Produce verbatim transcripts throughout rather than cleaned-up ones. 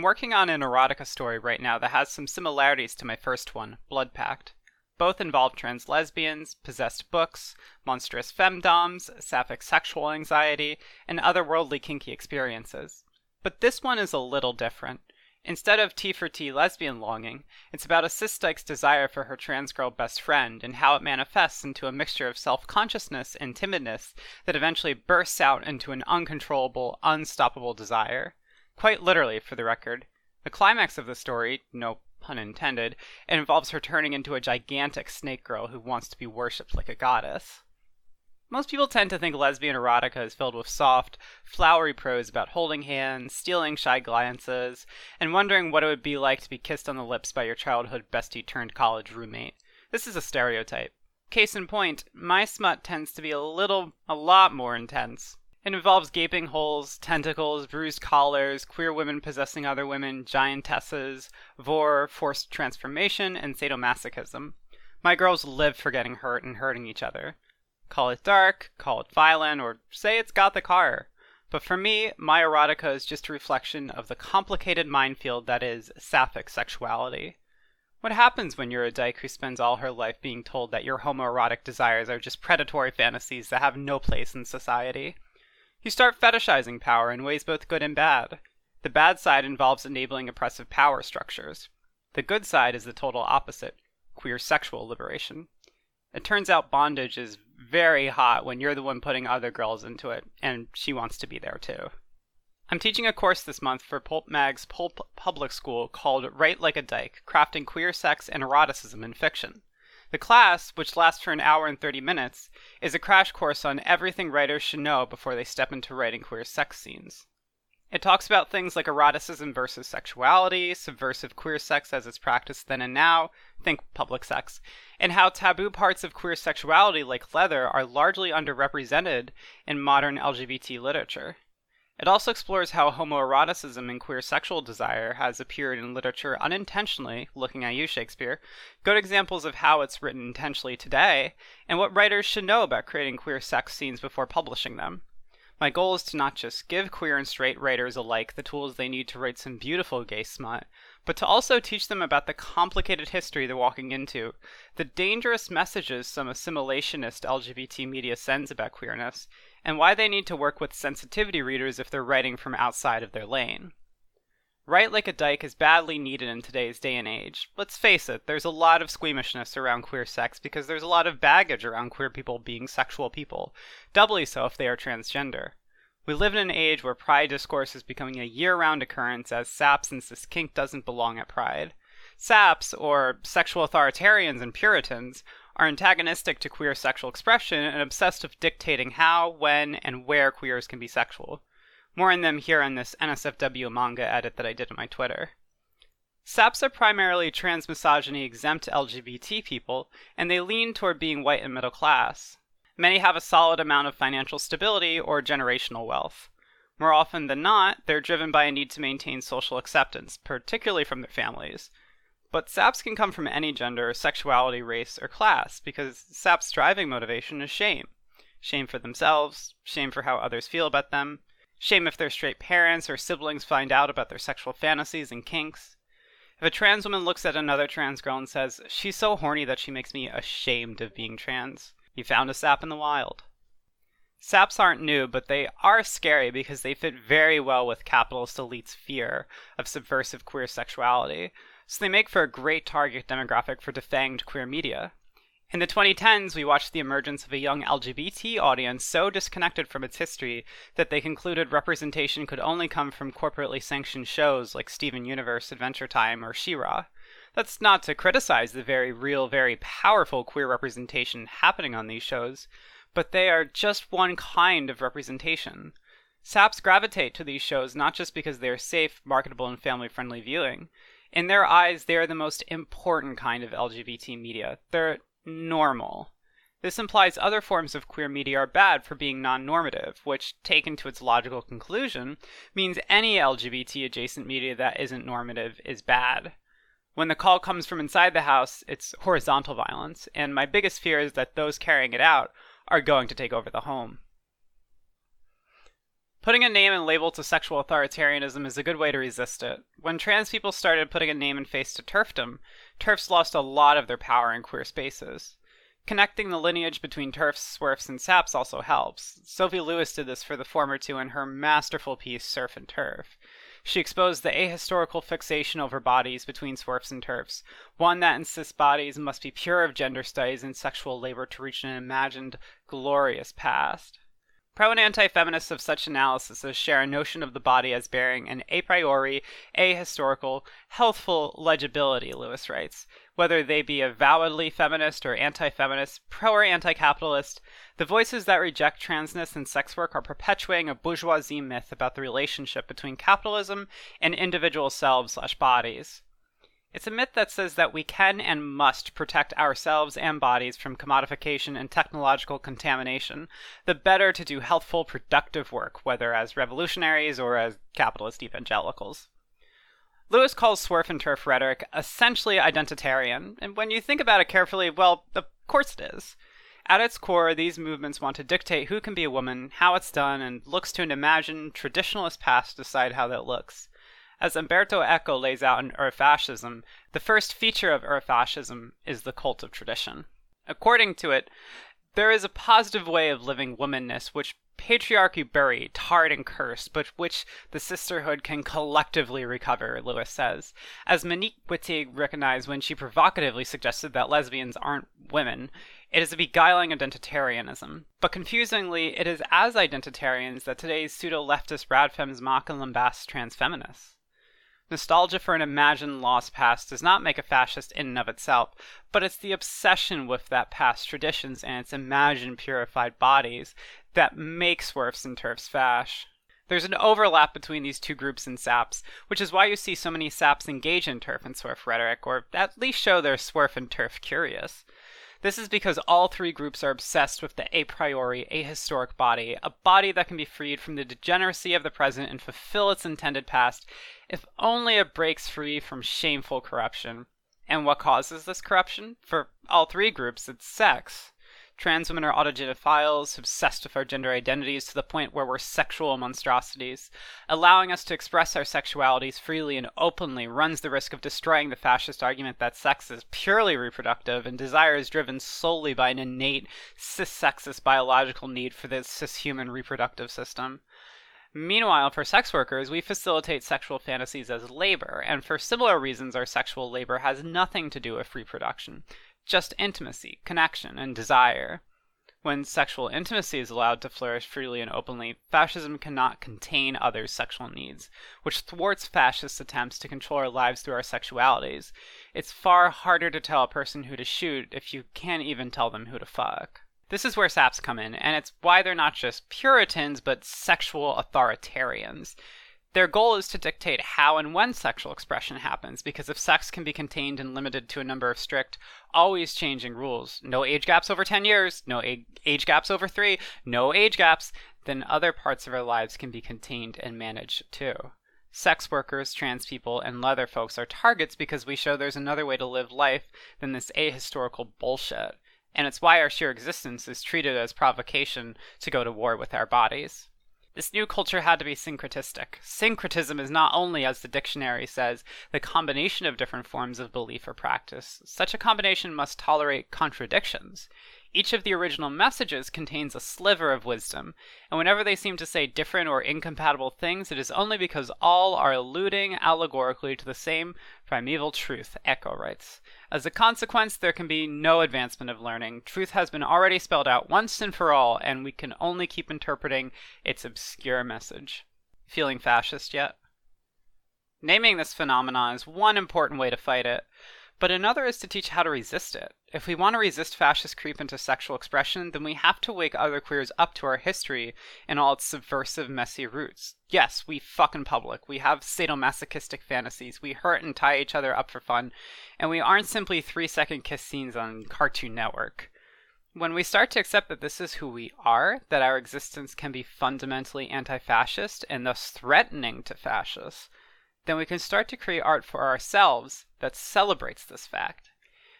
I'm working on an erotica story right now that has some similarities to my first one, Blood Pact. Both involve trans lesbians, possessed books, monstrous femdoms, sapphic sexual anxiety, and otherworldly kinky experiences. But this one is a little different. Instead of T for T lesbian longing, it's about a cis dyke's desire for her trans girl best friend and how it manifests into a mixture of self-consciousness and timidness that eventually bursts out into an uncontrollable, unstoppable desire. Quite literally, for the record. The climax of the story, no pun intended, involves her turning into a gigantic snake girl who wants to be worshipped like a goddess. Most people tend to think lesbian erotica is filled with soft, flowery prose about holding hands, stealing shy glances, and wondering what it would be like to be kissed on the lips by your childhood bestie-turned-college roommate. This is a stereotype. Case in point, my smut tends to be a little, a lot more intense. It involves gaping holes, tentacles, bruised collars, queer women possessing other women, giantesses, vor, forced transformation, and sadomasochism. My girls live for getting hurt and hurting each other. Call it dark, call it violent, or say it's gothic horror. But for me, my erotica is just a reflection of the complicated minefield that is sapphic sexuality. What happens when you're a dyke who spends all her life being told that your homoerotic desires are just predatory fantasies that have no place in society? You start fetishizing power in ways both good and bad. The bad side involves enabling oppressive power structures. The good side is the total opposite, queer sexual liberation. It turns out bondage is very hot when you're the one putting other girls into it, and she wants to be there too. I'm teaching a course this month for Pulp Mag's Pulp Public School called Write Like a Dyke, Crafting Queer Sex and Eroticism in Fiction. The class, which lasts for an hour and thirty minutes, is a crash course on everything writers should know before they step into writing queer sex scenes. It talks about things like eroticism versus sexuality, subversive queer sex as it's practiced then and now, think public sex, and how taboo parts of queer sexuality like leather are largely underrepresented in modern L G B T literature. It also explores how homoeroticism and queer sexual desire has appeared in literature unintentionally, looking at you, Shakespeare, good examples of how it's written intentionally today, and what writers should know about creating queer sex scenes before publishing them. My goal is to not just give queer and straight writers alike the tools they need to write some beautiful gay smut, but to also teach them about the complicated history they're walking into, the dangerous messages some assimilationist L G B T media sends about queerness, and why they need to work with sensitivity readers if they're writing from outside of their lane. Write Like a Dyke is badly needed in today's day and age. Let's face it, there's a lot of squeamishness around queer sex because there's a lot of baggage around queer people being sexual people, doubly so if they are transgender. We live in an age where pride discourse is becoming a year-round occurrence as S A Ps and cis kink doesn't belong at pride. S A Ps, or sexual authoritarians and Puritans, are antagonistic to queer sexual expression and obsessed with dictating how, when, and where queers can be sexual. More on them here in this N S F W manga edit that I did on my Twitter. S A Ps are primarily trans-misogyny-exempt L G B T people, and they lean toward being white and middle class. Many have a solid amount of financial stability or generational wealth. More often than not, they're driven by a need to maintain social acceptance, particularly from their families. But S A Ps can come from any gender, sexuality, race, or class, because S A Ps' driving motivation is shame. Shame for themselves, shame for how others feel about them, shame if their straight parents or siblings find out about their sexual fantasies and kinks. If a trans woman looks at another trans girl and says, "She's so horny that she makes me ashamed of being trans," you found a S A P in the wild. S A Ps aren't new, but they are scary because they fit very well with capitalist elites' fear of subversive queer sexuality, so they make for a great target demographic for defanged queer media. In the twenty tens, we watched the emergence of a young L G B T audience so disconnected from its history that they concluded representation could only come from corporately sanctioned shows like Steven Universe, Adventure Time, or She-Ra. That's not to criticize the very real, very powerful queer representation happening on these shows, but they are just one kind of representation. S A Ps gravitate to these shows not just because they are safe, marketable, and family-friendly viewing. In their eyes, they are the most important kind of L G B T media. They're normal. This implies other forms of queer media are bad for being non-normative, which, taken to its logical conclusion, means any L G B T-adjacent media that isn't normative is bad. When the call comes from inside the house, it's horizontal violence, and my biggest fear is that those carrying it out are going to take over the home. Putting a name and label to sexual authoritarianism is a good way to resist it. When trans people started putting a name and face to TERFdom, TERFs lost a lot of their power in queer spaces. Connecting the lineage between TERFs, SWERFs, and SAPs also helps. Sophie Lewis did this for the former two in her masterful piece, Surf and Turf. She exposed the ahistorical fixation over bodies between SWERFs and TERFs, one that insists bodies must be pure of gender studies and sexual labor to reach an imagined, glorious past. Pro- and anti-feminists of such analyses share a notion of the body as bearing an a priori, ahistorical, healthful legibility, Lewis writes. Whether they be avowedly feminist or anti-feminist, pro- or anti-capitalist, the voices that reject transness and sex work are perpetuating a bourgeoisie myth about the relationship between capitalism and individual selves slash bodies. It's a myth that says that we can and must protect ourselves and bodies from commodification and technological contamination, the better to do healthful, productive work, whether as revolutionaries or as capitalist evangelicals. Lewis calls SWERF and TERF rhetoric essentially identitarian, and when you think about it carefully, well, of course it is. At its core, these movements want to dictate who can be a woman, how it's done, and looks to an imagined traditionalist past to decide how that looks. As Umberto Eco lays out in Ur-fascism, the first feature of Ur-fascism is the cult of tradition. According to it, there is a positive way of living womanness which patriarchy buried, tarred and cursed, but which the sisterhood can collectively recover, Lewis says, as Monique Wittig recognized when she provocatively suggested that lesbians aren't women. It is a beguiling identitarianism. But confusingly, it is as identitarians that today's pseudo-leftist radfems mock and lambast trans feminists. Nostalgia for an imagined lost past does not make a fascist in and of itself, but it's the obsession with that past traditions and its imagined purified bodies that makes SWERFs and TERFs fash. There's an overlap between these two groups in SAPs, which is why you see so many SAPs engage in TERF and SWERF rhetoric, or at least show they're SWERF and TERF curious. This is because all three groups are obsessed with the a priori, ahistoric body, a body that can be freed from the degeneracy of the present and fulfill its intended past, if only it breaks free from shameful corruption. And what causes this corruption? For all three groups, it's sex. Trans women are autogenophiles, obsessed with our gender identities to the point where we're sexual monstrosities. Allowing us to express our sexualities freely and openly runs the risk of destroying the fascist argument that sex is purely reproductive and desire is driven solely by an innate cis-sexist biological need for the cis-human reproductive system. Meanwhile, for sex workers, we facilitate sexual fantasies as labor, and for similar reasons our sexual labor has nothing to do with reproduction. Just intimacy, connection, and desire. When sexual intimacy is allowed to flourish freely and openly, fascism cannot contain others' sexual needs, which thwarts fascist attempts to control our lives through our sexualities. It's far harder to tell a person who to shoot if you can't even tell them who to fuck. This is where SAPs come in, and it's why they're not just Puritans, but sexual authoritarians. Their goal is to dictate how and when sexual expression happens, because if sex can be contained and limited to a number of strict, always changing rules, no age gaps over ten years, no age, age gaps over three, no age gaps, then other parts of our lives can be contained and managed too. Sex workers, trans people, and leather folks are targets because we show there's another way to live life than this ahistorical bullshit, and it's why our sheer existence is treated as provocation to go to war with our bodies. This new culture had to be syncretistic. Syncretism is not only, as the dictionary says, the combination of different forms of belief or practice. Such a combination must tolerate contradictions. Each of the original messages contains a sliver of wisdom, and whenever they seem to say different or incompatible things, it is only because all are alluding allegorically to the same primeval truth, Eco writes. As a consequence, there can be no advancement of learning. Truth has been already spelled out once and for all, and we can only keep interpreting its obscure message. Feeling fascist yet? Naming this phenomenon is one important way to fight it, but another is to teach how to resist it. If we want to resist fascist creep into sexual expression, then we have to wake other queers up to our history and all its subversive, messy roots. Yes, we fuck in public, we have sadomasochistic fantasies, we hurt and tie each other up for fun, and we aren't simply three-second kiss scenes on Cartoon Network. When we start to accept that this is who we are, that our existence can be fundamentally anti-fascist and thus threatening to fascists, then we can start to create art for ourselves that celebrates this fact.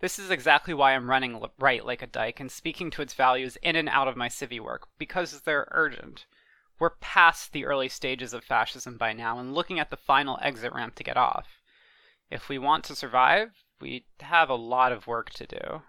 This is exactly why I'm running Write Like a Dyke and speaking to its values in and out of my civvy work, because they're urgent. we're past the early stages of fascism by now and looking at the final exit ramp to get off. If we want to survive, we have a lot of work to do.